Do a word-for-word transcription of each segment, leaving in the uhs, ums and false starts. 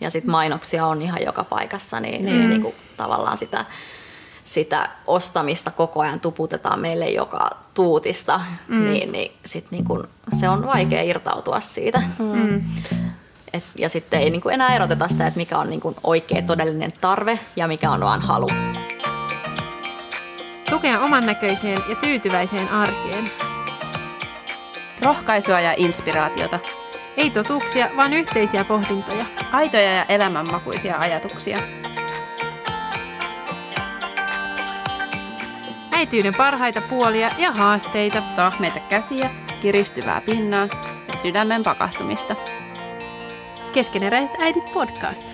ja sitten mainoksia on ihan joka paikassa, niin, niin. niin kuin tavallaan sitä, sitä ostamista koko ajan tuputetaan meille joka tuutista, mm. niin, niin, sit niin kun se on vaikea irtautua siitä. Mm. Et, ja sitten ei niin kuin enää eroteta sitä, että mikä on niin kuin oikea todellinen tarve ja mikä on vaan halu. Tukea oman näköiseen ja tyytyväiseen arkeen. Rohkaisua ja inspiraatiota. Ei totuuksia, vaan yhteisiä pohdintoja. Aitoja ja elämänmakuisia ajatuksia. Äityyden parhaita puolia ja haasteita, tahmeita käsiä, kiristyvää pinnaa ja sydämen pakahtumista. Keskeneräiset äidit podcast.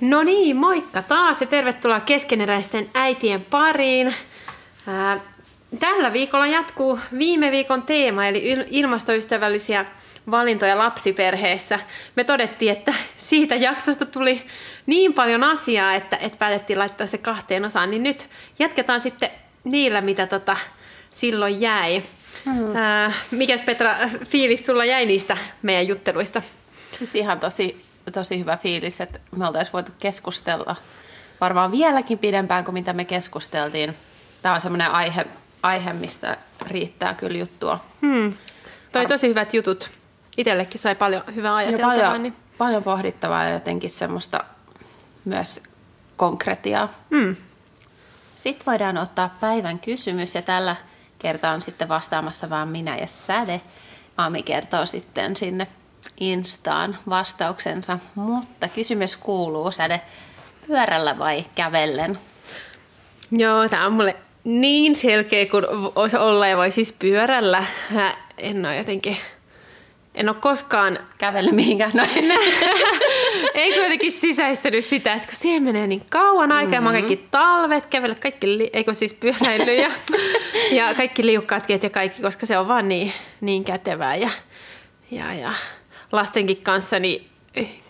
No niin, moikka taas ja tervetuloa keskeneräisten äitien pariin. Tällä viikolla jatkuu viime viikon teema, eli ilmastoystävällisiä valintoja lapsiperheessä. Me todettiin, että siitä jaksosta tuli niin paljon asiaa, että, että päätettiin laittaa se kahteen osaan, niin nyt jatketaan sitten niillä, mitä tota silloin jäi. Mm-hmm. Äh, mikäs Petra fiilis sulla jäi niistä meidän jutteluista? Siis ihan tosi, tosi hyvä fiilis, että me oltaisiin voitu keskustella varmaan vieläkin pidempään kuin mitä me keskusteltiin. Tämä on semmoinen aihe, aihe mistä riittää kyllä juttua. Hmm. Toi tosi hyvät jutut. Itsellekin sai paljon hyvää ajateltavaa. Paljon, niin. paljon pohdittavaa ja jotenkin semmoista myös konkretiaa. Hmm. Sitten voidaan ottaa päivän kysymys ja tällä kertaa on sitten vastaamassa vaan minä ja Säde. Aami kertoo sitten sinne Instaan vastauksensa, mutta kysymys kuuluu, Säde, pyörällä vai kävellen? Joo, tämä on mulle niin selkeä kuin olisi olla ja voi siis pyörällä. En ole jotenkin, en ole koskaan kävellyt mihinkään noin. Ei kuitenkin sisäistänyt sitä, että kun siihen menee niin kauan aikaa, mm-hmm. mä kaikki talvet kävellä, kaikki, li- eikö siis pyöräily ja, ja kaikki liukkaatkin ja kaikki, koska se on vaan niin, niin kätevää ja, ja, ja lastenkin kanssa, niin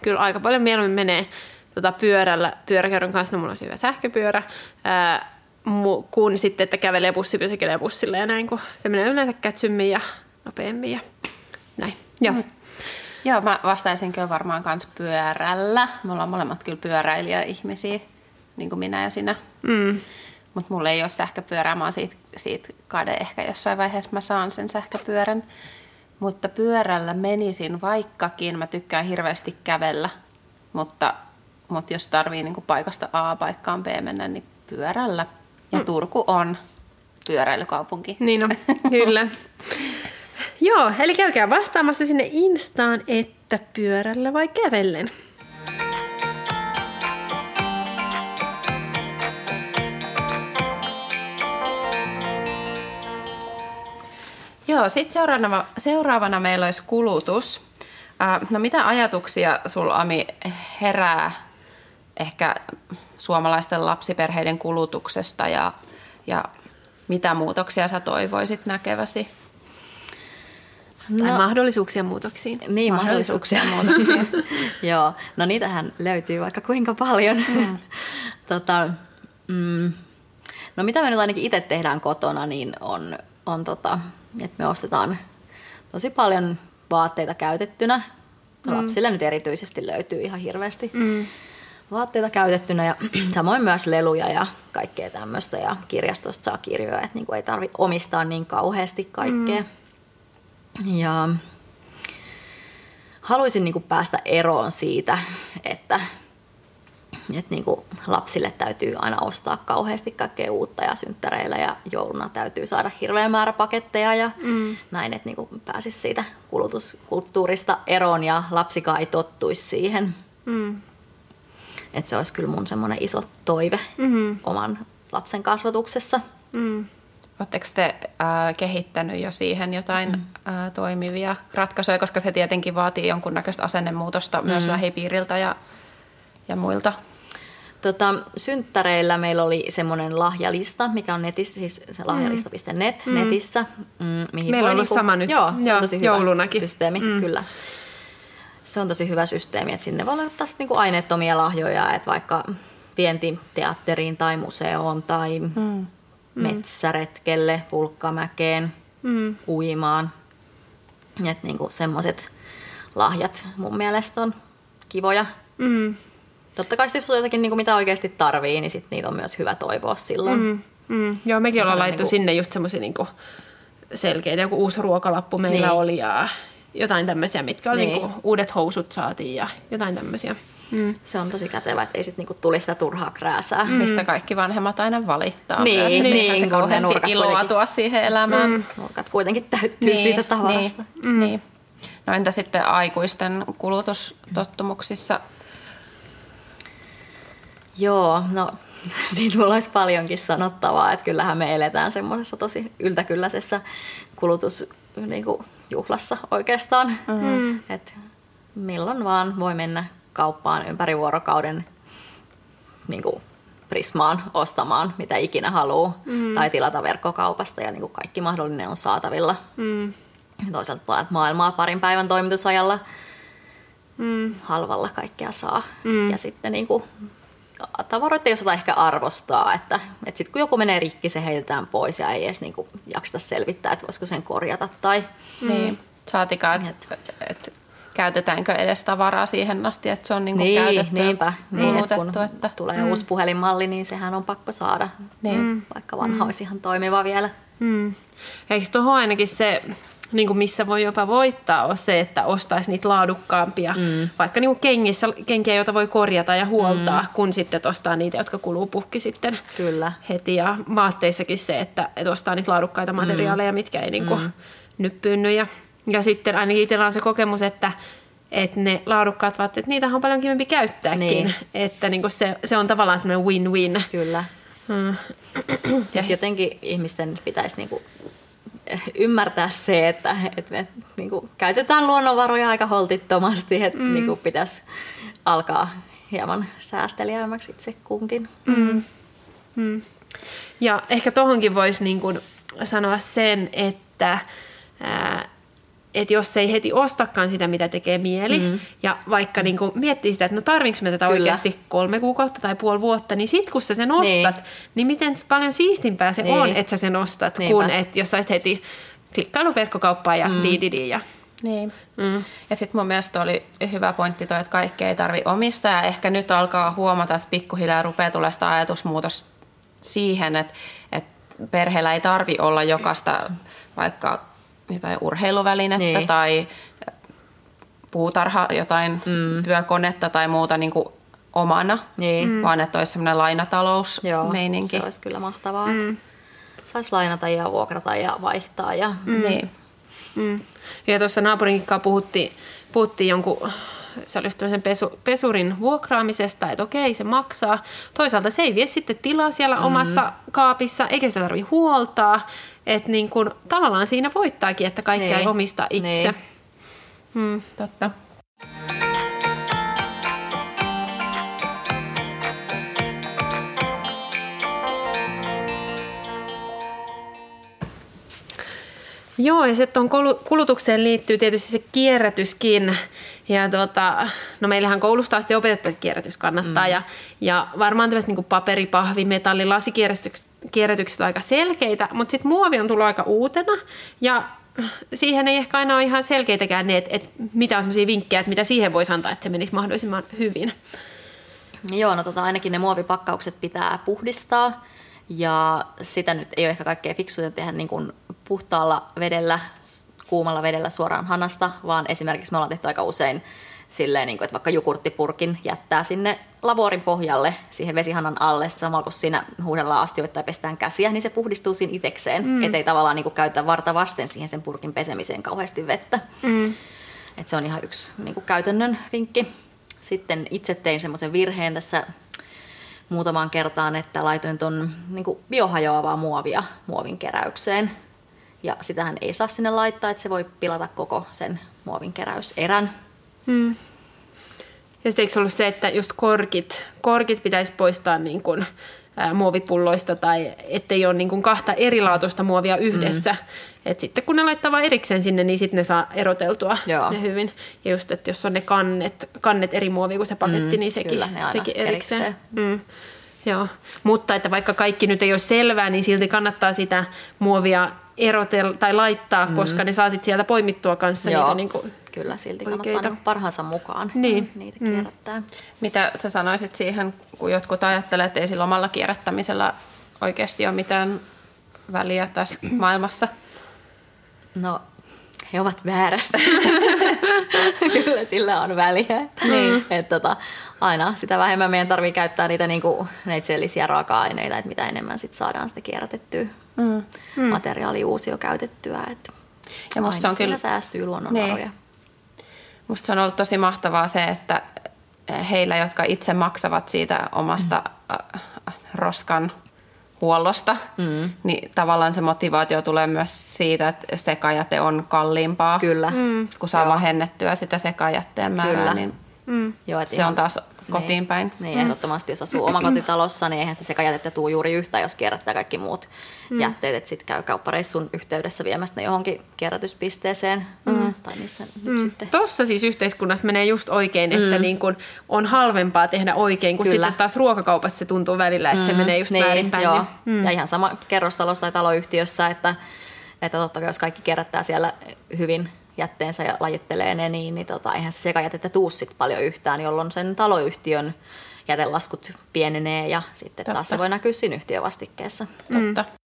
kyllä aika paljon mieluummin menee tota pyörällä, pyöräkäyrän kanssa, no mulla on se hyvä sähköpyörä, ää, mu- kun sitten, että kävelee bussi, pysäkelee bussille ja näin, kun se menee yleensä kätsymmin ja nopeammin ja näin, joo. Mm. Joo, mä vastaisin kyllä varmaan kans pyörällä. Me ollaan molemmat kyllä pyöräilijäihmisiä, niin kuin minä ja sinä. Mm. Mutta mulla ei ole sähköpyörää, mä oon siitä, siitä kade ehkä jossain vaiheessa mä saan sen sähköpyörän. Mutta pyörällä menisin vaikkakin, mä tykkään hirveästi kävellä, mutta, mutta jos tarvii niin kuin paikasta A paikkaan B mennä, niin pyörällä. Ja mm. Turku on pyöräilykaupunki. Niin on, kyllä. Joo, eli käykää vastaamassa sinne Instaan, että pyörällä vai kävellen. Joo, sitten seuraavana, seuraavana meillä olisi kulutus. No mitä ajatuksia sulla, Ami, herää ehkä suomalaisten lapsiperheiden kulutuksesta ja, ja mitä muutoksia sä toivoisit näkeväsi? Tai no, mahdollisuuksien muutoksiin. Niin, mahdollisuuksien muutoksiin. Joo, no niitähän löytyy vaikka kuinka paljon. Mm. tota, mm, no mitä me nyt ainakin itse tehdään kotona, niin on, on tota, että me ostetaan tosi paljon vaatteita käytettynä. No, lapsille nyt erityisesti löytyy ihan hirveästi mm. vaatteita käytettynä ja samoin myös leluja ja kaikkea tämmöistä. Ja kirjastosta saa kirjoja, että niinku ei tarvitse omistaa niin kauheasti kaikkea. Mm. Ja haluaisin niin kuin päästä eroon siitä, että, että niin kuin lapsille täytyy aina ostaa kauheasti kaikkea uutta ja synttäreillä ja jouluna täytyy saada hirveä määrä paketteja ja mm. näin, että niin kuin pääsisi siitä kulutuskulttuurista eroon ja lapsikaan ei tottuisi siihen. Mm. Että se olisi kyllä mun semmoinen iso toive mm-hmm. oman lapsen kasvatuksessa. Mm. Oletteko te äh, kehittänyt jo siihen jotain mm. äh, toimivia ratkaisuja, koska se tietenkin vaatii jonkunnäköistä asennemuutosta mm. myös lähipiiriltä ja, ja muilta? Tota, synttäreillä meillä oli semmoinen lahjalista, mikä on netissä, siis se lahjalista piste net mm. netissä. Mm, mihin meillä on ollut sama nyt. Joo, se joo, on tosi joulunakin. Hyvä systeemi, mm. kyllä. Se on tosi hyvä systeemi, että sinne voi laittaa niinku aineettomia lahjoja, että vaikka vientiteatteriin tai museoon tai... Mm. metsäretkelle, pulkkamäkeen, mm. uimaan. Että niinku semmoiset lahjat mun mielestä on kivoja. Mm. Totta kai jos on jotakin, niin kuin mitä oikeasti tarvii, niin sit niitä on myös hyvä toivoa silloin. Mm. Mm. Joo, mekin ollaan laittu niin kuin sinne just semmoisia niin kuin selkeitä, joku uusi ruokalappu meillä niin oli ja jotain tämmöisiä, mitkä oli niin. Niin uudet housut saatiin ja jotain tämmöisiä. Mm. Se on tosi kätevä, että ei sit niinku tuli sitä turhaa krääsää. Mm. Mistä kaikki vanhemmat aina valittaa. Niin, myös, niin, niin se kauheasti iloa tuo siihen elämään. Mm. Nurkat kuitenkin täyttyy niin, siitä tavarasta. Niin, mm. niin. No entä sitten aikuisten kulutustottumuksissa? Joo, no siitä mulla olisi paljonkin sanottavaa, että kyllähän me eletään semmoisessa tosi yltäkylläisessä kulutusjuhlassa niin oikeastaan. Mm. Että milloin vaan voi mennä kauppaan ympäri vuorokauden niin kuin Prismaan ostamaan, mitä ikinä haluaa, mm. tai tilata verkkokaupasta ja niin kuin kaikki mahdollinen on saatavilla. Mm. Toisaalta puolet maailmaa parin päivän toimitusajalla mm. halvalla kaikkea saa. Mm. Ja sitten niin kuin tavaroita ei osata ehkä arvostaa, että, että sitten kun joku menee rikki, se heitetään pois ja ei edes niin kuin jakseta selvittää, että voisiko sen korjata. Tai mm. niin. Saatikaan, että et käytetäänkö edes tavaraa siihen asti, että se on niinku niin, käytetty niinpä, niin, että kun että tulee mm. uusi puhelinmalli, niin sehän on pakko saada, niin. Mm. vaikka vanha mm. olisi ihan toimiva vielä. Mm. Eikö tuohon ainakin se, niinku missä voi jopa voittaa, on se, että ostaisi niitä laadukkaampia, mm. vaikka niinku kengissä, kenkiä, joita voi korjata ja huoltaa, mm. kun sitten ostaa niitä, jotka kuluu puhki sitten Kyllä. heti. Ja vaatteissakin se, että et ostaa niitä laadukkaita materiaaleja, mm. mitkä ei niinku mm. nyppyynny ja Ja sitten ainakin itsellä on se kokemus, että, että ne laadukkaat vaatteet, niitä on paljon kivempi käyttääkin. Niin. Että niin kuin se, se on tavallaan semmoinen win-win. Kyllä. Mm. Ja jotenkin ihmisten pitäisi niin kuin ymmärtää se, että, että me niin kuin käytetään luonnonvaroja aika holtittomasti. Että mm. niin kuin pitäisi alkaa hieman säästeliämmäksi itse kunkin. Mm. Mm. Ja ehkä tohonkin voisi niin kuin sanoa sen, että ää, että jos ei heti ostakaan sitä, mitä tekee mieli, mm. ja vaikka niin kuin miettii sitä, että no tarvinko me tätä Kyllä. oikeasti kolme kuukautta tai puoli vuotta, niin sit kun sä sen ostat, niin, niin miten paljon siistimpää se niin. on, että sä sen ostat, Niinpä. Kun että jos sä olisit heti klikkailu verkkokauppa ja mm. di-di-di. Ja. Niin. Mm. Ja sitten mun mielestä oli hyvä pointti toi, että kaikkea ei tarvi omistaa, ja ehkä nyt alkaa huomata, että pikkuhiljaa rupeaa tulemaan sitä ajatusmuutos siihen, että, että perheellä ei tarvi olla jokaista vaikka jotain urheiluvälinettä niin. tai puutarha, jotain mm. työkonetta tai muuta niin kuin omana, niin. vaan että olisi sellainen lainatalousmeininki. Joo, se olisi kyllä mahtavaa, mm. että saisi lainata ja vuokrata ja vaihtaa. Ja, mm. Niin. Mm. ja tuossa naapurinkin kanssa puhuttiin, puhuttiin jonkun se oli tämmöisen pesu, pesurin vuokraamisesta, että okei, se maksaa. Toisaalta se ei vie sitten tilaa siellä mm. omassa kaapissa, eikä sitä tarvitse huoltaa. Että niin kun, tavallaan siinä voittaakin, että kaikkea ei omista itse. Mm, totta. Joo, ja sitten kulutukseen liittyy tietysti se kierrätyskin. Ja tuota, no meillähän koulusta asti opetettiin, että kierrätys kannattaa. Mm. Ja, ja varmaan tämmöiset niin paperi, pahvi, metalli, lasikierrätykset on aika selkeitä, mutta sitten muovi on tullut aika uutena. Ja siihen ei ehkä aina ole ihan selkeitäkään ne, että, että mitä on semmoisia vinkkejä, että mitä siihen voisi antaa, että se menisi mahdollisimman hyvin. Joo, no tota, ainakin ne muovipakkaukset pitää puhdistaa. Ja sitä nyt ei ole ehkä kaikkea fiksuja tehdä niin kuin puhtaalla vedellä, kuumalla vedellä suoraan hanasta, vaan esimerkiksi me ollaan tehty aika usein silleen, että vaikka jogurttipurkin jättää sinne lavuorin pohjalle, siihen vesihanan alle, samalla kun siinä huudellaan astioita tai pestään käsiä, niin se puhdistuu siinä itsekseen, mm. ettei tavallaan niin kuin käytä varta vasten siihen sen purkin pesemiseen kauheasti vettä. Mm. Et se on ihan yksi niin kuin käytännön vinkki. Sitten itse tein semmoisen virheen tässä muutamaan kertaan, että laitoin tuon niin kuin biohajoavaa muovia muovin keräykseen. Ja sitähän ei saa sinne laittaa, että se voi pilata koko sen muovin keräyserän. Hmm. Ja sitten eikö ollut se, että just korkit, korkit pitäisi poistaa niin kuin, ä, muovipulloista tai ettei ole niin kuin kahta erilaatuista muovia yhdessä. Hmm. Et sitten kun ne laittaa vaan erikseen sinne, niin sitten ne saa eroteltua Joo. ne hyvin. Ja just, että jos on ne kannet, kannet eri muovia kuin se paketti, hmm. niin sekin, Kyllä, sekin erikseen. erikseen. Hmm. Joo. Mutta että vaikka kaikki nyt ei ole selvää, niin silti kannattaa sitä muovia erotella tai laittaa, mm. koska ne saa sit sieltä poimittua kanssa Joo. niitä niin kuin Kyllä, silti oikeita. Kannattaa parhaansa mukaan niin. niitä kierrättää. Mm. Mitä sä sanoisit siihen, kun jotkut ajattelee, että ei sillä omalla kierrättämisellä oikeasti ole mitään väliä tässä maailmassa? No, he ovat väärässä. Kyllä sillä on väliä. Niin. Et tota, aina sitä vähemmän meidän tarvitsee käyttää niitä niinku neitsellisiä raaka-aineita, että mitä enemmän sit saadaan sitä kierrätettyä mm. materiaalia uusia käytettyä. Et ja musta aina on kyllä säästyy luonnonvaroja. Niin. Musta se on ollut tosi mahtavaa se, että heillä, jotka itse maksavat siitä omasta mm. roskan huollosta, mm. niin tavallaan se motivaatio tulee myös siitä, että sekajäte on kalliimpaa. Kyllä. Mm. Kun saa Joo. vähennettyä sitä sekajätteen määrää, niin mm. se on taas kotiin päin. Niin, mm. ehdottomasti jos asuu omakotitalossa, niin eihän sitä sekajätettä tule juuri yhtään, jos kierrättää kaikki muut mm. jätteet. Että sitten käy kauppareissun yhteydessä viemästä ne johonkin kierrätyspisteeseen. Mm. Tai missä mm. nyt sitten. Tuossa siis yhteiskunnassa menee just oikein, että mm. niin kun on halvempaa tehdä oikein, kun Kyllä. sitten taas ruokakaupassa se tuntuu välillä, että mm. se menee just niin, väärinpäin. Joo. Mm. Ja ihan sama kerrostalossa tai taloyhtiössä, että, että totta kai jos kaikki kierrättää siellä hyvin jätteensä ja lajittelee ne, niin, niin tota, eihän se sekajätettä tuu sit paljon yhtään, jolloin sen taloyhtiön jätelaskut pienenee ja sitten Totta. Taas se voi näkyä siinä yhtiövastikkeessa. Totta. Mm.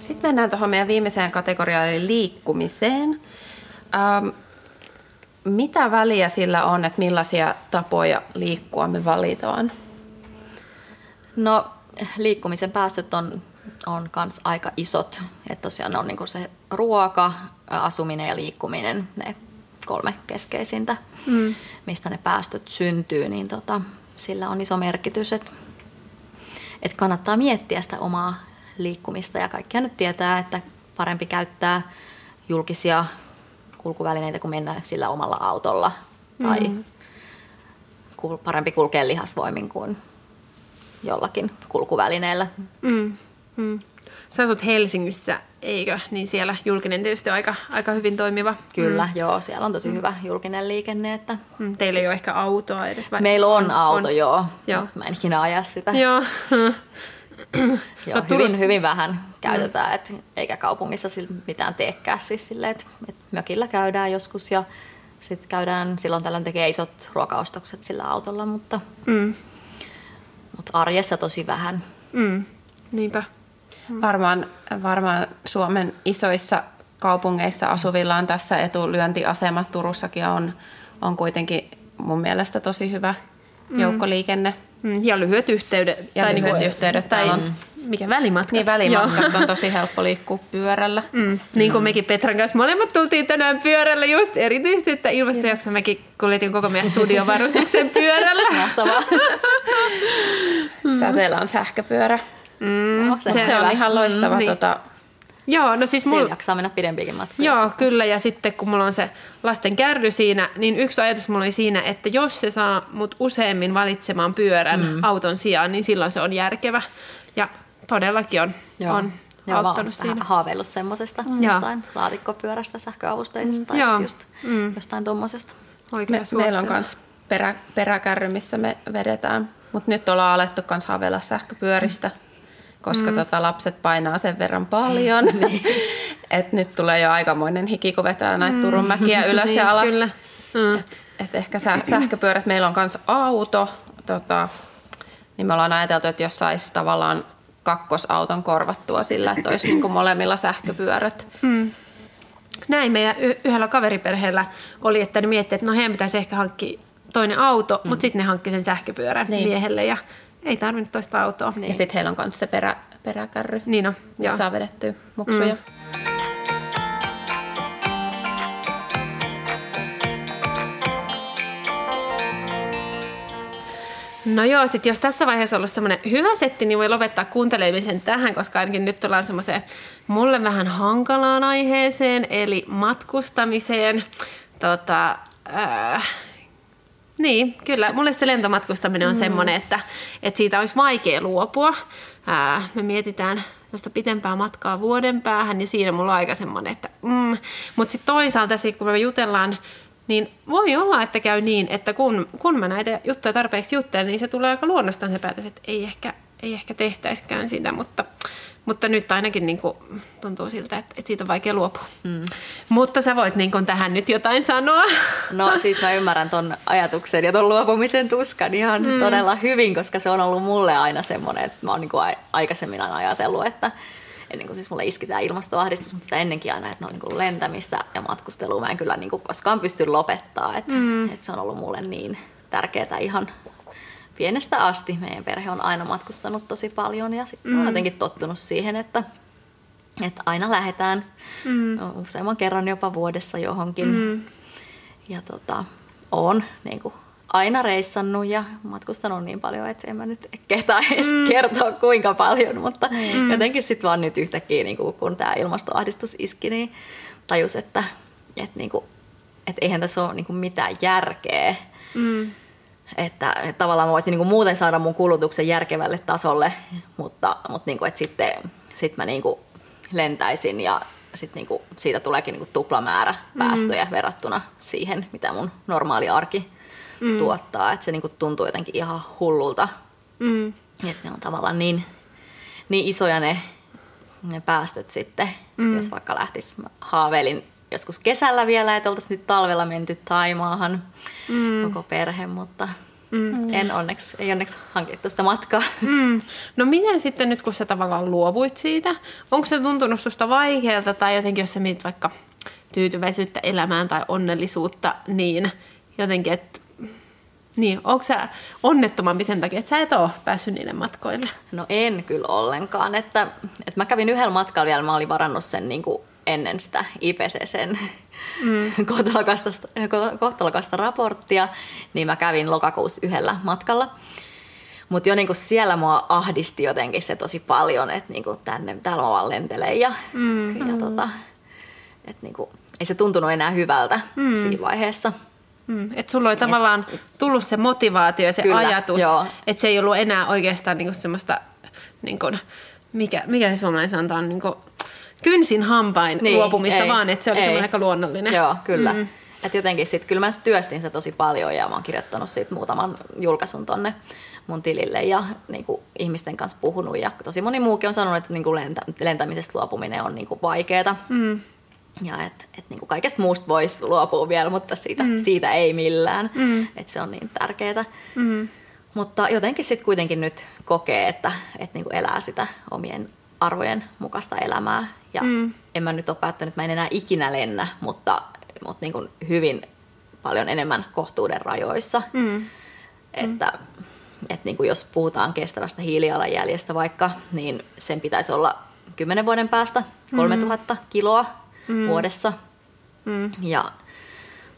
Sitten mennään tuohon meidän viimeiseen kategoriaan, eli liikkumiseen. Ähm, mitä väliä sillä on, että millaisia tapoja liikkua me valitaan? No, liikkumisen päästöt on, on kans aika isot. Että tosiaan ne on niinku se ruoka, asuminen ja liikkuminen, ne kolme keskeisintä, mm. mistä ne päästöt syntyy, niin tota, sillä on iso merkitys. Että et kannattaa miettiä sitä omaa liikkumista ja kaikkia nyt tietää, että parempi käyttää julkisia kulkuvälineitä kuin mennä sillä omalla autolla tai mm-hmm. parempi kulkea lihasvoimin kuin jollakin kulkuvälineellä. Mm. Mm. Sä asut Helsingissä, eikö? Niin siellä julkinen tietysti on aika, aika hyvin toimiva. Kyllä, mm. joo. Siellä on tosi hyvä julkinen liikenne. Että mm. teillä ei ole ehkä autoa edes? Vai? Meillä on, on auto, on. joo. joo. Mä en ikinä aja sitä. Joo. Joo, no, hyvin, hyvin vähän käytetään, et, eikä kaupungissa mitään teekään. Siis sille, et, et mökillä käydään joskus ja sit käydään, silloin tällöin tekee isot ruokaostokset sillä autolla, mutta, mm. mutta arjessa tosi vähän. Mm. Niinpä. Mm. Varmaan, varmaan Suomen isoissa kaupungeissa asuvilla on tässä etulyöntiasema. Turussakin on, on kuitenkin mun mielestä tosi hyvä joukkoliikenne. Ja lyhyet yhteydet. Ja tai lyhyet niinku, yhteydet. Tai on, mikä välimatkat. Niin, välimatkat on tosi helppo liikkua pyörällä. Mm. Niin kuin mekin Petran kanssa molemmat tultiin tänään pyörällä just erityisesti, että ilmastojaksossa mekin kuljetin koko meidän studiovarustuksen pyörällä. Mahtavaa. Säteellä on sähköpyörä. Mm. No, se, se, se on ihan loistava. Mm, niin. tota, Joo, no siis mul... Siinä jaksaa mennä pidempiäkin matkoja. Joo, sitten. Kyllä. Ja sitten kun mulla on se lasten kärry siinä, niin yksi ajatus mulla oli siinä, että jos se saa mut useammin valitsemaan pyörän mm. auton sijaan, niin silloin se on järkevä. Ja todellakin on, on auttanut siinä. Mä oon haaveillut semmosesta mm. jostain laatikkopyörästä, sähköavusteisesta mm. tai just mm. jostain tommosesta. Me, meillä on myös perä, peräkärry, missä me vedetään. Mutta nyt ollaan alettu myös haaveilla sähköpyöristä. Mm. koska mm. tota, lapset painaa sen verran paljon, niin. että nyt tulee jo aikamoinen hiki, kun vetää näitä mm. Turun mäkiä ylös niin, ja alas. Kyllä. Mm. Et, et ehkä sä, sähköpyörät, meillä on myös auto, tota, niin me ollaan ajateltu, että jos saisi tavallaan kakkosauton korvattua sillä, että olisi niin kuin molemmilla sähköpyörät. Mm. Näin meidän y- yhdellä kaveriperheellä oli, että ne miettii, että no heidän pitäisi ehkä hankkia toinen auto, mm. mutta sitten ne hankki sen sähköpyörän niin. miehelle ja ei tarvinnut toista autoa. Niin. Ja sitten heillä on myös se perä, peräkärry, niin on, jossa joo. on vedettyä muksuja. Mm. No joo, sitten jos tässä vaiheessa on ollut semmoinen hyvä setti, niin voi lopettaa kuuntelemisen tähän, koska ainakin nyt ollaan semmoiseen mulle vähän hankalaan aiheeseen, eli matkustamiseen. Tota... Äh, Niin, kyllä. Mulle se lentomatkustaminen on mm. semmoinen, että, että siitä olisi vaikea luopua. Ää, me mietitään tästä pitempää matkaa vuoden päähän, niin siinä mulla on aika semmoinen, että mm. Mutta sitten toisaalta, kun me jutellaan, niin voi olla, että käy niin, että kun, kun mä näitä juttuja tarpeeksi juttelen, niin se tulee aika luonnostaan se päätös, että ei ehkä, ei ehkä tehtäisikään sitä, mutta, mutta nyt ainakin niin kuin tuntuu siltä, että, että siitä on vaikea luopua. Mm. Mutta sä voit niin kuin tähän nyt jotain sanoa. No siis mä ymmärrän ton ajatuksen ja ton luopumisen tuskan ihan mm. todella hyvin, koska se on ollut mulle aina semmoinen, että mä oon niin kuin aikaisemmin aina ajatellut, että ennen kuin siis mulle iski tämä ilmastoahdistus, mutta sitä ennenkin aina, että ne on niin kuin lentämistä ja matkustelua. Mä en kyllä niin kuin koskaan pysty lopettaa, että, mm. että se on ollut mulle niin tärkeää ihan pienestä asti. Meidän perhe on aina matkustanut tosi paljon ja sitten mm. olen jotenkin tottunut siihen, että, että aina lähdetään mm. useamman kerran jopa vuodessa johonkin. Mm. Ja tota, olen niin kuin aina reissannut ja matkustanut niin paljon, että en mä nyt kehtaa edes mm. kertoa kuinka paljon, mutta mm. jotenkin sitten vaan nyt yhtäkkiä, niin kun tämä ilmastoahdistus iski, niin tajus, että, että, niin kuin, että eihän tässä ole niin kuin mitään järkeä. Mm. Että, että tavallaan mä voisin niin kuin muuten saada mun kulutuksen järkevälle tasolle, mutta, mutta niin kuin, että sitten sit mä niin kuin lentäisin ja sit niin kuin siitä tuleekin niin kuin tuplamäärä päästöjä mm. verrattuna siihen, mitä mun normaali arki Mm. tuottaa, että se niinku tuntuu jotenkin ihan hullulta, mm. että ne on tavallaan niin, niin isoja ne, ne päästöt sitten, mm. jos vaikka lähtisi, haaveilin joskus kesällä vielä, että oltaisiin nyt talvella menty Taimaahan mm. koko perhe, mutta mm. en onneksi, ei onneksi hankittu sitä matkaa. Mm. No miten sitten nyt, kun sä tavallaan luovuit siitä, onko se tuntunut susta vaikealta tai jotenkin, jos sä mietit vaikka tyytyväisyyttä elämään tai onnellisuutta, niin jotenkin, että niin, onko sä onnettomampi sen takia, että sä et ole päässyt niille matkoille? No en kyllä ollenkaan. Että, että mä kävin yhdellä matkalla vielä, mä olin varannut sen niin kuin ennen sitä I P C C:n mm. kohtalokasta, kohtalokasta raporttia, niin mä kävin lokakuussa yhdellä matkalla. Mutta jo niin kuin siellä mua ahdisti jotenkin se tosi paljon, että niin kuin tänne, täällä mä vaan lentelen ja, mm. ja, ja tota, että niin kuin, ei se tuntunut enää hyvältä mm. siinä vaiheessa. Mm, että sulla oli tavallaan tullut se motivaatio ja se Kyllä, ajatus, joo. että se ei ollut enää oikeastaan niinku semmoista, niinku, mikä, mikä se suomalainen sanotaan on, niinku, kynsin hampain niin, luopumista, ei, vaan että se oli ei. semmoinen aika luonnollinen. Joo, kyllä. Mm. Että jotenkin sitten, kyllä mä työstin sitä tosi paljon ja mä oon kirjoittanut siitä muutaman julkaisun tonne mun tilille ja niinku, ihmisten kanssa puhunut. Ja tosi moni muukin on sanonut, että niinku, lentä, lentämisestä luopuminen on niinku, vaikeeta. Mm. Ja että et niinku kaikesta muusta voisi luopua vielä, mutta siitä, mm. siitä ei millään. Mm. Että se on niin tärkeää. Mm. Mutta jotenkin sitten kuitenkin nyt kokee, että et niinku elää sitä omien arvojen mukaista elämää. Ja mm. en mä nyt ole päättänyt, että mä en enää ikinä lennä, mutta, mutta niinku hyvin paljon enemmän kohtuuden rajoissa. Mm. Että mm. et niinku jos puhutaan kestävästä hiilijalanjäljestä vaikka, niin sen pitäisi olla kymmenen vuoden päästä kolmetuhatta kiloa. Mm. vuodessa. Mm. Ja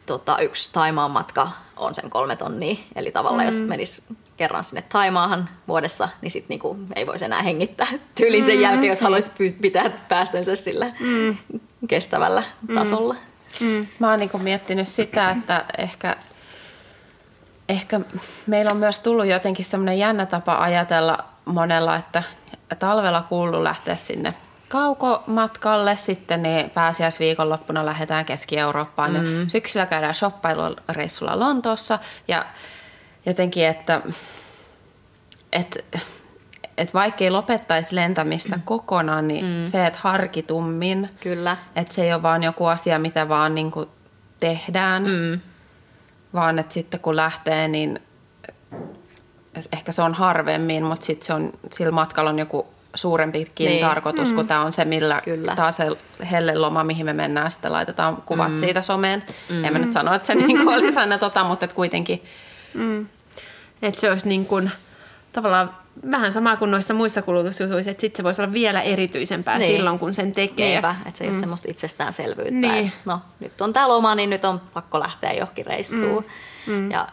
tota, yksi Taimaan matka on sen kolme tonnia. Eli tavallaan mm. jos menisi kerran sinne Taimaahan vuodessa, niin sitten niinku ei voisi enää hengittää tyylin sen mm. jälkeen, jos haluaisi pitää päästönsä sillä mm. kestävällä mm. tasolla. Mm. Mä oon niinku miettinyt sitä, että ehkä, ehkä meillä on myös tullut jotenkin sellainen jännä tapa ajatella monella, että talvella kuuluu lähteä sinne kaukomatkalle, sitten niin pääsiäisviikonloppuna lähdetään Keski-Eurooppaan. Mm. Syksyllä käydään shoppailureissulla Lontoossa ja jotenkin, että et, et vaikkei lopettaisi lentämistä mm. kokonaan, niin mm. se, että harkitummin, Kyllä. että se ei ole vaan joku asia, mitä vaan niin kuin tehdään, mm. vaan että sitten kun lähtee, niin ehkä se on harvemmin, mutta sitten se on, sillä matkalla on joku suurempikin niin. tarkoitus, kun mm. tämä on se, millä Kyllä. taas se helleloma, mihin me mennään, sitten laitetaan kuvat mm. siitä someen. Mm. En mä nyt sano, että se niin olisi aina tota, mutta et kuitenkin. Mm. Että se olisi niin kuin, tavallaan vähän sama kuin noissa muissa kulutusjutuissa, että sitten se voisi olla vielä erityisempää niin. silloin, kun sen tekee. Niinpä, että se ei mm. ole semmoista itsestäänselvyyttä. Niin. Et, no, nyt on tää loma, niin nyt on pakko lähteä johonkin reissuun. Mm. Mm. Ja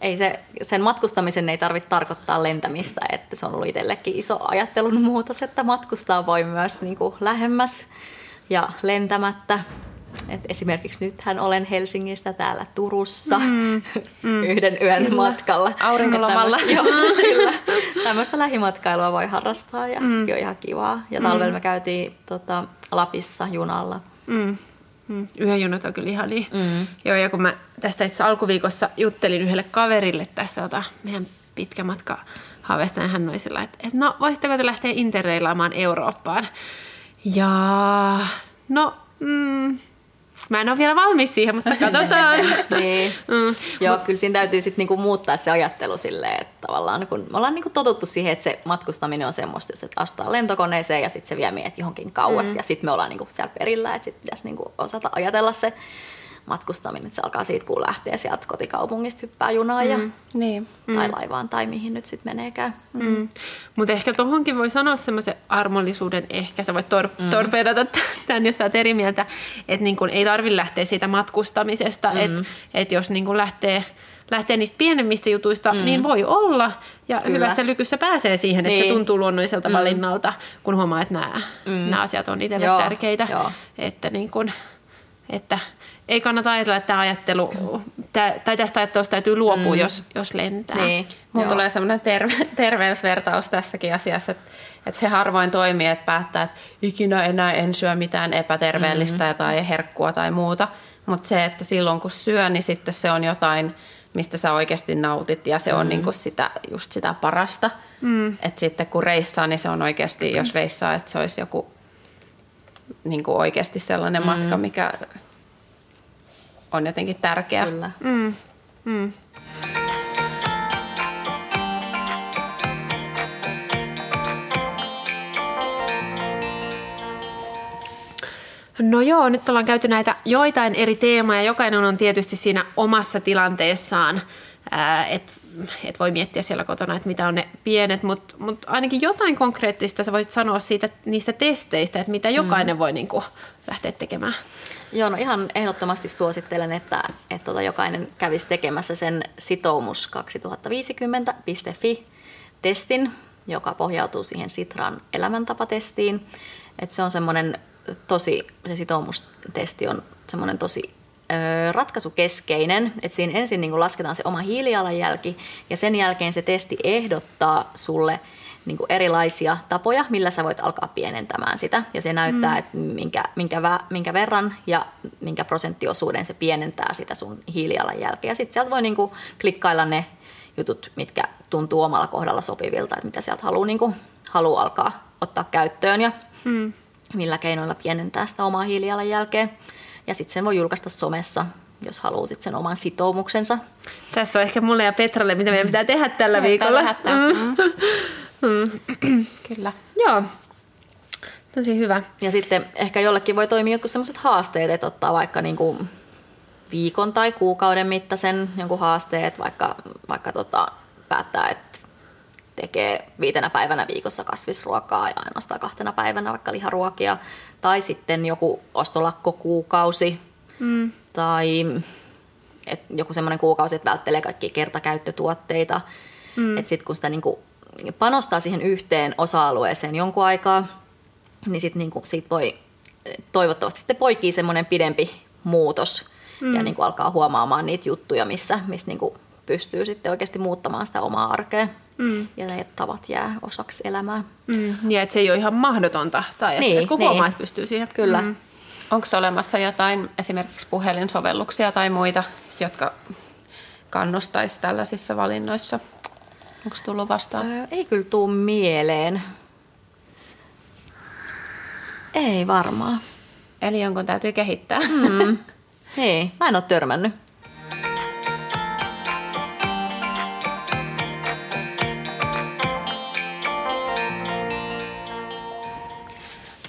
Ei se, sen matkustamisen ei tarvitse tarkoittaa lentämistä, että se on ollut itsellekin iso ajattelun muutos, että matkustaa voi myös niin kuin lähemmäs ja lentämättä. Et esimerkiksi nythän olen Helsingistä täällä Turussa mm, mm, yhden yön kyllä. matkalla. Aurinkolomalla. Tämmöistä lähimatkailua voi harrastaa ja mm. sekin on ihan kivaa. Ja talvella mm. me käytiin tota, Lapissa junalla. Mm. Mm. Yhden junat on kyllä ihania. Mm. Joo, ja kun mä tästä itse alkuviikossa juttelin yhdelle kaverille tästä tota, meidän pitkä matka haaveesta, ja hän oli sillä, että et no voisitteko te lähteä interreilaamaan Eurooppaan? Ja no... Mm. Mä en ole vielä valmis siihen, mutta katsotaan. Niin. Mm. Joo, kyllä siinä täytyy sitten niinku muuttaa se ajattelu silleen, että tavallaan kun me ollaan niinku totuttu siihen, että se matkustaminen on semmoista, että astaa lentokoneeseen ja sitten se vie meidät johonkin kauas mm. ja sitten me ollaan niinku siellä perillä, että sitten pitäisi niinku osata ajatella se matkustaminen, että se alkaa siitä, kun lähtee sieltä kotikaupungista hyppää junaan ja, mm. niin. tai mm. laivaan tai mihin nyt sitten meneekään. Mm. Mm. Mutta ehkä tuohonkin voi sanoa semmoisen armollisuuden, ehkä sä voit tor- mm. torpeidata tämän, jos sä oot eri mieltä, että niin kun ei tarvitse lähteä siitä matkustamisesta, mm. että et jos niin kun lähtee, lähtee niistä pienemmistä jutuista, mm. niin voi olla ja kyllä. hyvässä lykyssä pääsee siihen, että niin. se tuntuu luonnolliselta mm. valinnalta, kun huomaa, että nämä mm. asiat on itselle Joo. tärkeitä. Joo. Että niin kun, että ei kannata ajatella, että tämä ajattelu, tai tästä ajattelusta täytyy luopua, mm. jos, jos lentää. Niin. Mun tulee sellainen terve, terveysvertaus tässäkin asiassa, että, että se harvoin toimii, että päättää, että ikinä enää en syö mitään epäterveellistä mm-hmm. tai herkkua tai muuta. Mutta se, että silloin kun syö, niin sitten se on jotain, mistä sä oikeasti nautit ja se mm-hmm. on niinku sitä, just sitä parasta. Mm. Että sitten kun reissaa, niin se on oikeasti, mm-hmm. jos reissaa, että se olisi joku niinku oikeasti sellainen mm-hmm. matka, mikä... on jotenkin tärkeä. Kyllä. Mm. Mm. No joo, nyt ollaan käyty näitä joitain eri teemoja. Jokainen on tietysti siinä omassa tilanteessaan, että et voi miettiä siellä kotona, että mitä on ne pienet, mutta mut ainakin jotain konkreettista sä voisit sanoa siitä, niistä testeistä, että mitä jokainen mm. voi niinku lähteä tekemään. Joo, no ihan ehdottomasti suosittelen, että, että tota jokainen kävisi tekemässä sen sitoumus kaksituhattaviisikymmentä piste fi testin, joka pohjautuu siihen Sitran elämäntapatestiin. Et se on semmoinen tosi, se sitoumustesti on semmoinen tosi ö, ratkaisukeskeinen, että siinä ensin niin kun lasketaan se oma hiilijalanjälki ja sen jälkeen se testi ehdottaa sulle niin kuin erilaisia tapoja, millä sä voit alkaa pienentämään sitä. Ja se näyttää, mm. että minkä, minkä, vä, minkä verran ja minkä prosenttiosuuden se pienentää sitä sun hiilijalanjälkeä. Ja sitten sieltä voi niin kuin klikkailla ne jutut, mitkä tuntuu omalla kohdalla sopivilta, että mitä sieltä haluaa, niin kuin, haluaa alkaa ottaa käyttöön ja mm. millä keinoilla pienentää sitä omaa hiilijalanjälkeä. Ja sitten sen voi julkaista somessa, jos haluaa sit sen oman sitoumuksensa. Tässä on ehkä mulle ja Petralle, mitä meidän pitää tehdä tällä mm. viikolla. Mm. Kyllä. Joo, tosi hyvä. Ja sitten ehkä jollekin voi toimia jotkut sellaiset haasteet, että ottaa vaikka niin kuin viikon tai kuukauden mittaisen jonkun haasteet, vaikka, vaikka tota, päättää, että tekee viitenä päivänä viikossa kasvisruokaa ja ainoastaan kahtena päivänä vaikka liharuokia, tai sitten joku ostolakkokuukausi mm. tai et joku semmoinen kuukausi, että välttelee kaikkia kertakäyttötuotteita, mm. että sitten kun sitä niin kuin panostaa siihen yhteen osa-alueeseen jonkun aikaa, niin sitten niinku sit voi toivottavasti sitten poikii semmoinen pidempi muutos mm. ja niinku alkaa huomaamaan niitä juttuja, missä, missä niinku pystyy sitten oikeasti muuttamaan sitä omaa arkea mm. ja ne tavat jää osaksi elämää. Mm. Ja että se ei ole ihan mahdotonta tai niin, että kun niin. huomaa, että pystyy siihen. Kyllä. Mm. Onko olemassa jotain esimerkiksi puhelinsovelluksia tai muita, jotka kannustaisi tällaisissa valinnoissa? Onko tullut vastaan? Öö, ei kyllä tuu mieleen. Ei varmaan. Eli jonkun täytyy kehittää. Mm. Hei, mä en ole törmännyt.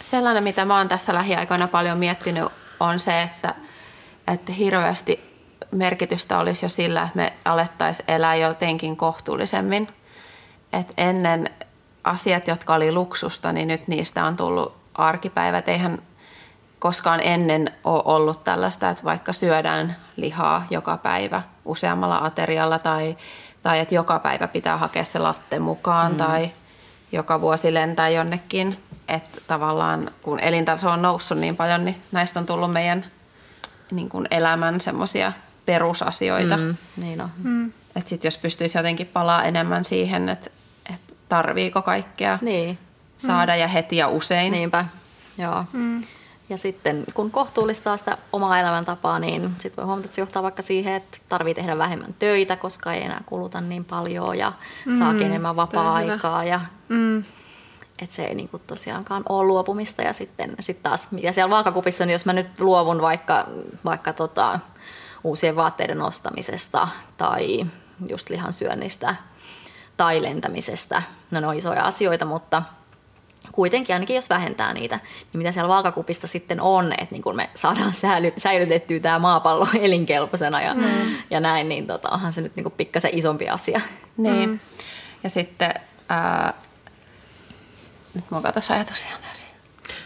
Sellainen, mitä mä oon tässä lähiaikoina paljon miettinyt, on se, että, että hirveästi merkitystä olisi jo sillä, että me alettaisiin elää jotenkin kohtuullisemmin. Et ennen asiat, jotka oli luksusta, niin nyt niistä on tullut arkipäivät. Eihän koskaan ennen ole ollut tällaista, että vaikka syödään lihaa joka päivä useammalla aterialla tai, tai että joka päivä pitää hakea se latte mukaan mm. tai joka vuosi lentää jonnekin. Että tavallaan kun elintaso on noussut niin paljon, niin näistä on tullut meidän niin kuin elämän semmoisia perusasioita. Mm, niin on. Mm. Että sitten jos pystyisi jotenkin palaa enemmän siihen, että et tarviiko kaikkea niin. saada mm. ja heti ja usein. Niinpä, joo. Mm. Ja sitten kun kohtuullistaa sitä omaa elämäntapaa, niin sitten voi huomata, että se johtaa vaikka siihen, että tarvii tehdä vähemmän töitä, koska ei enää kuluta niin paljon ja mm. saakin enemmän vapaa-aikaa. Ja, mm. että se ei niin kuin tosiaankaan ole luopumista. Ja sitten sit taas, mitä siellä vaakakupissa, niin jos mä nyt luovun vaikka, vaikka tota, uusien vaatteiden ostamisesta tai just lihansyönnistä tai lentämisestä, no ne on isoja asioita, mutta... Kuitenkin ainakin jos vähentää niitä, niin mitä siellä vaakakupista sitten on, että niin kun me saadaan säilytettyä tämä maapallo elinkelpoisena ja, mm. ja näin, niin tota, onhan se nyt niin kun pikkasen isompi asia. Niin. Mm. Ja sitten, ää, nyt mulla katsoisi ajatus ihan täysin.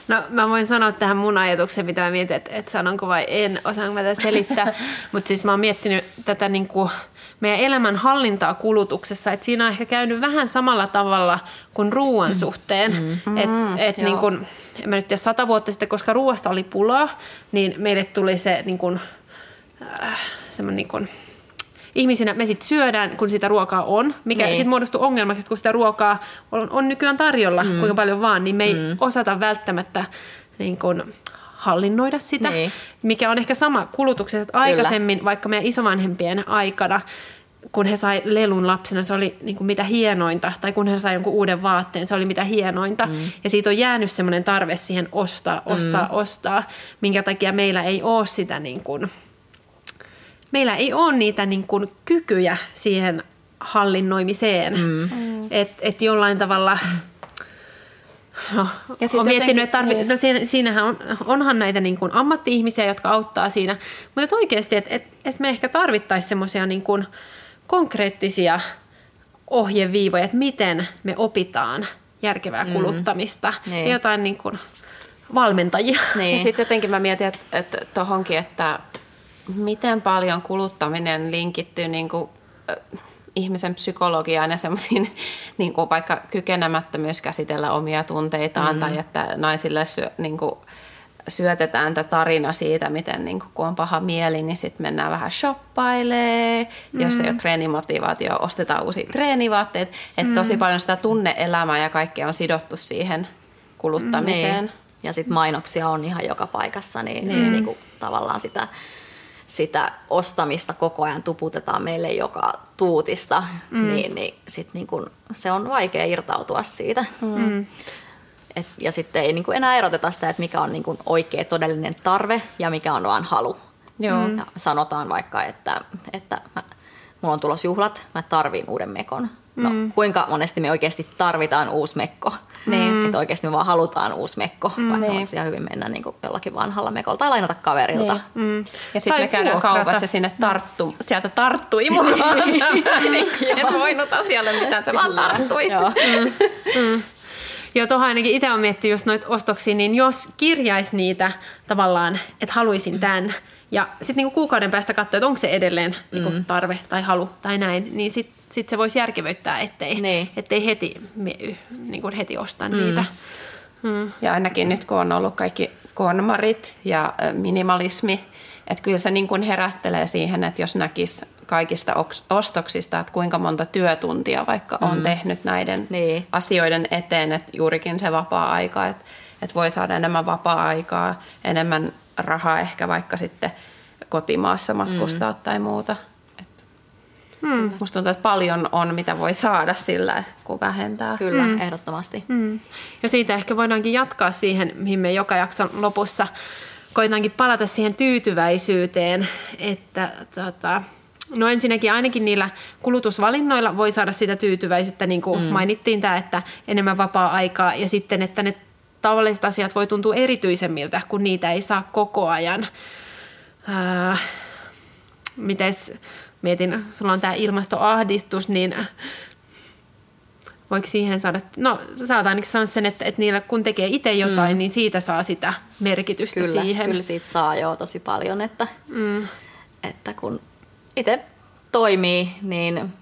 No mä voin sanoa tähän mun ajatuksen, mitä mä mietin, että, että sanonko vai en, osaanko mä tätä selittää. Mutta siis mä oon miettinyt tätä niin kuin... meidän elämän hallintaa kulutuksessa, että siinä on ehkä käynyt vähän samalla tavalla kuin ruoan suhteen. Mm-hmm. Et, et niin kun, en mä nyt tiedä sata vuotta sitten, koska ruoasta oli pulaa, niin meille tuli se niin kun, äh, semmoinen niin kun, ihmisinä me sit syödään, kun sitä ruokaa on, mikä niin. sitten muodostuu ongelmaksi, että kun sitä ruokaa on, on nykyään tarjolla mm. kuinka paljon vaan, niin me ei mm. osata välttämättä niin kun, hallinnoida sitä, niin. mikä on ehkä sama kulutuksessa aikaisemmin, Kyllä. vaikka meidän isovanhempien aikana, kun he sai lelun lapsena, se oli niin kuin mitä hienointa, tai kun he sai jonkun uuden vaatteen, se oli mitä hienointa, mm. ja siitä on jäänyt semmoinen tarve siihen ostaa, ostaa, mm. ostaa, minkä takia meillä ei ole sitä niin kuin, meillä ei ole niitä niin kuin kykyjä siihen hallinnoimiseen, mm. että et jollain tavalla... No, ja on miettinyt, että tarvi... no, siinähän on, onhan näitä niin kuin ammatti-ihmisiä, jotka auttaa siinä, mutta et oikeasti, että et, et me ehkä tarvittaisiin semmoisia niin kuin konkreettisia ohjeviivoja, että miten me opitaan järkevää kuluttamista mm. niin. ja jotain niin kuin valmentajia. Niin. Ja sitten jotenkin mä mietin, että, että tohonkin, että miten paljon kuluttaminen linkittyy niin kuin... ihmisen psykologiaan ja semmoisiin niin kuin vaikka kykenemättömyys käsitellä omia tunteitaan mm. tai että naisille syö, niin kuin, syötetään tämä tarina siitä, miten niin kuin, kun on paha mieli, niin sitten mennään vähän shoppailemaan, mm. jos ei ole treenimotivaatio, ostetaan uusia treenivaatteet. Että mm. tosi paljon sitä tunne-elämää ja kaikkea on sidottu siihen kuluttamiseen. Mm. Ja sitten mainoksia on ihan joka paikassa, niin mm. sit, niin kuin, tavallaan sitä... sitä ostamista koko ajan tuputetaan meille joka tuutista, mm. niin, niin, sit niin kun se on vaikea irtautua siitä. Mm. Et, ja sitten ei niin kun enää eroteta sitä, että mikä on niin kun oikea todellinen tarve ja mikä on vaan halu. Joo. Ja sanotaan vaikka, että, että mä, mulla on tulos juhlat, mä tarviin uuden mekon. No, mm. kuinka monesti me oikeasti tarvitaan uusi mekko? Mm. Että oikeasti me vaan halutaan uusi mekko, mm. vaikka voisi ihan hyvin mennä niin jollakin vanhalla mekolla tai lainata kaverilta. Niin. Ja sitten me käydään kaupassa sinne tarttu, sieltä tarttui mukaan. En voinut asialle mitään, se vaan tarttui. Joo. Mm. Joo, tuohon ainakin itse olen miettinyt just noita ostoksia, niin jos kirjaisi niitä tavallaan, että haluaisin tämän, ja sitten niinku kuukauden päästä katsoa, että onko se edelleen niinku mm. tarve tai halu tai näin, niin sitten Sitten se voisi järkevöittää, ettei, niin. ettei heti, niin kuin heti ostaa mm. niitä. Mm. Ja ainakin nyt, kun on ollut kaikki konmarit ja minimalismi, että kyllä se niin kuin herättelee siihen, että jos näkisi kaikista ostoksista, että kuinka monta työtuntia vaikka on mm. tehnyt näiden niin. asioiden eteen, että juurikin se vapaa-aika, että, että voi saada enemmän vapaa-aikaa, enemmän rahaa ehkä vaikka sitten kotimaassa matkustaa mm. tai muuta. Hmm. Musta tuntuu, että paljon on, mitä voi saada sillä, kun vähentää. Kyllä, hmm. ehdottomasti. Hmm. Ja siitä ehkä voidaankin jatkaa siihen, mihin me joka jakson lopussa koitaankin palata siihen tyytyväisyyteen. Että, tota, no ensinnäkin ainakin niillä kulutusvalinnoilla voi saada sitä tyytyväisyyttä, niin kuin hmm. mainittiin tämä, että enemmän vapaa-aikaa ja sitten, että ne tavalliset asiat voi tuntua erityisemmiltä, kun niitä ei saa koko ajan. Äh, mites... Mietin, sulla on tämä ilmastoahdistus, niin voiko siihen saada, no sä oot ainakin sanonut sen, että, että niillä kun tekee itse jotain, mm. niin siitä saa sitä merkitystä kyllä, siihen. Kyllä, siitä saa joo tosi paljon, että, mm. että kun itse toimii, niin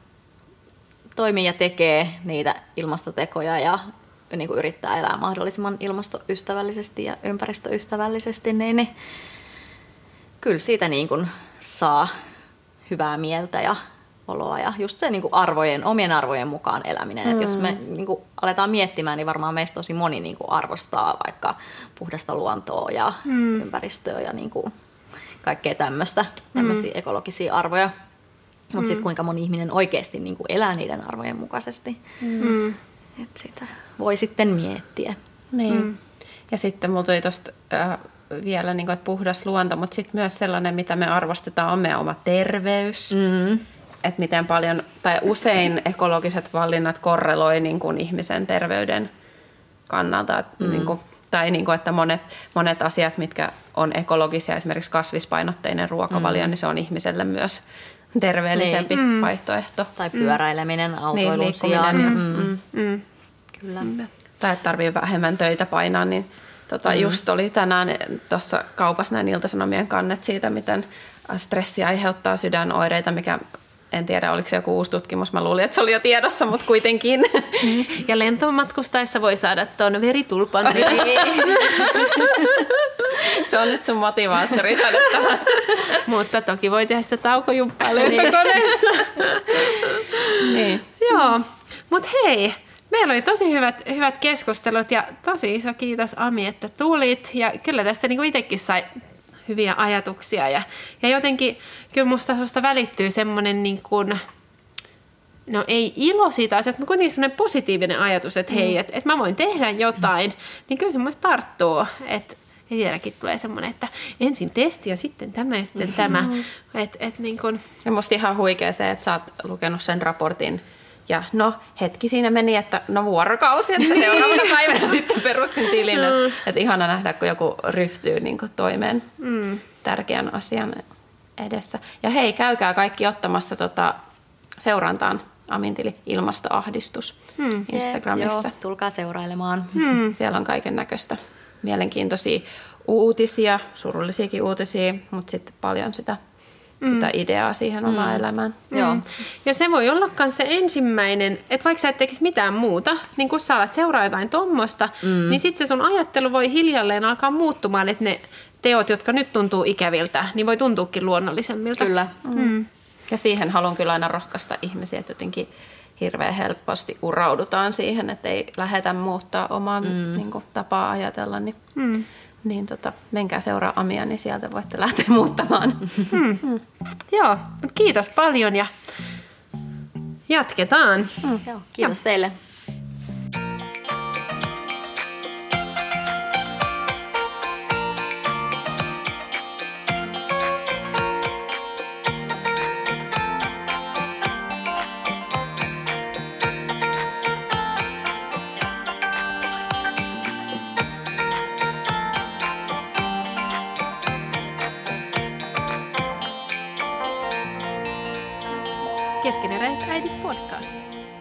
toimii ja tekee niitä ilmastotekoja ja niin kuin yrittää elää mahdollisimman ilmastoystävällisesti ja ympäristöystävällisesti, niin, niin kyllä siitä niin kuin saa hyvää mieltä ja oloa ja just se niin kuin arvojen, omien arvojen mukaan eläminen. Mm. Et jos me niin kuin aletaan miettimään, niin varmaan meistä tosi moni niin kuin arvostaa vaikka puhdasta luontoa ja mm. ympäristöä ja niin kuin kaikkea tämmöistä, tämmöisiä mm. ekologisia arvoja. Mutta mm. sitten kuinka moni ihminen oikeasti niin kuin elää niiden arvojen mukaisesti. Mm. Et sitä voi sitten miettiä. Niin. Mm. Ja sitten mulla tuli tuosta äh, vielä niin kuin, että puhdas luonto, mutta sitten myös sellainen, mitä me arvostetaan, on meidän oma terveys. Mm. Että miten paljon, tai usein ekologiset valinnat korreloi niin kuin ihmisen terveyden kannalta. Mm. Niin kuin, tai niin kuin, että monet, monet asiat, mitkä on ekologisia, esimerkiksi kasvispainotteinen ruokavalio, mm. niin se on ihmiselle myös terveellisempi niin. vaihtoehto. Tai pyöräileminen, mm. autoilun niin, sijaan. Mm. Mm. Mm. Kyllä. Mm. Tai että tarvii vähemmän töitä painaa, niin tota, mm. just oli tänään tuossa kaupassa näin Ilta-Sanomien kannet siitä, miten stressi aiheuttaa sydänoireita, mikä en tiedä, oliko se joku uusi tutkimus, mä luulin, että se oli jo tiedossa, mutta kuitenkin. Mm. Ja lentomatkustaessa voi saada tuon veritulpan. Se on nyt sun motivaattori saada tämän. Mutta toki voi tehdä sitä taukojumppaa lentokoneessa. Niin. Joo, mutta hei. Meillä oli tosi hyvät, hyvät keskustelut ja tosi iso kiitos Ami, että tulit. Ja kyllä tässä niin kuin itsekin sai hyviä ajatuksia. Ja, ja jotenkin kyllä musta susta välittyy semmoinen, niin kuin, no ei ilo siitä asiasta, mutta kuitenkin semmoinen positiivinen ajatus, että hei, mm. että et mä voin tehdä jotain. Mm. Niin kyllä se musta tarttuu. Et, ja sielläkin tulee semmoinen, että ensin testi ja sitten tämä ja sitten mm-hmm. tämä. Et, et niin kuin. Ja musta ihan huikea se, että sä oot lukenut sen raportin. Ja no hetki siinä meni, että no vuorokausi, että seuraavana päivänä sitten perustin tilin. Mm. Että ihana nähdä, kun joku ryhtyy niin kuin toimeen mm. tärkeän asian edessä. Ja hei, käykää kaikki ottamassa tota, seurantaan Amin tili Ilmastoahdistus mm. Instagramissa. Joo, tulkaa seurailemaan. Mm. Siellä on kaiken näköistä mielenkiintoisia uutisia, surullisiakin uutisia, mutta sitten paljon sitä. sitä ideaa siihen mm. omaan elämään. Mm. Joo. Ja se voi olla myös se ensimmäinen, että vaikka sä et tekisi mitään muuta, niin kun sä alat seuraa jotain tommosta, mm. niin sitten se sun ajattelu voi hiljalleen alkaa muuttumaan, että ne teot, jotka nyt tuntuu ikäviltä, niin voi tuntuukin luonnollisemmilta. Kyllä. Mm. Mm. Ja siihen haluan kyllä aina rohkaista ihmisiä, että jotenkin hirveän helposti uraudutaan siihen, että ei lähdetä muuttaa omaa mm. niin kun, tapaa ajatella, niin mm. niin tota, menkää seuraa Amia, niin sieltä voitte lähteä muuttamaan. Mm. Mm. Joo, kiitos paljon ja jatketaan. Mm. Joo, kiitos ja. teille. Keskeneräiset äidit podcast.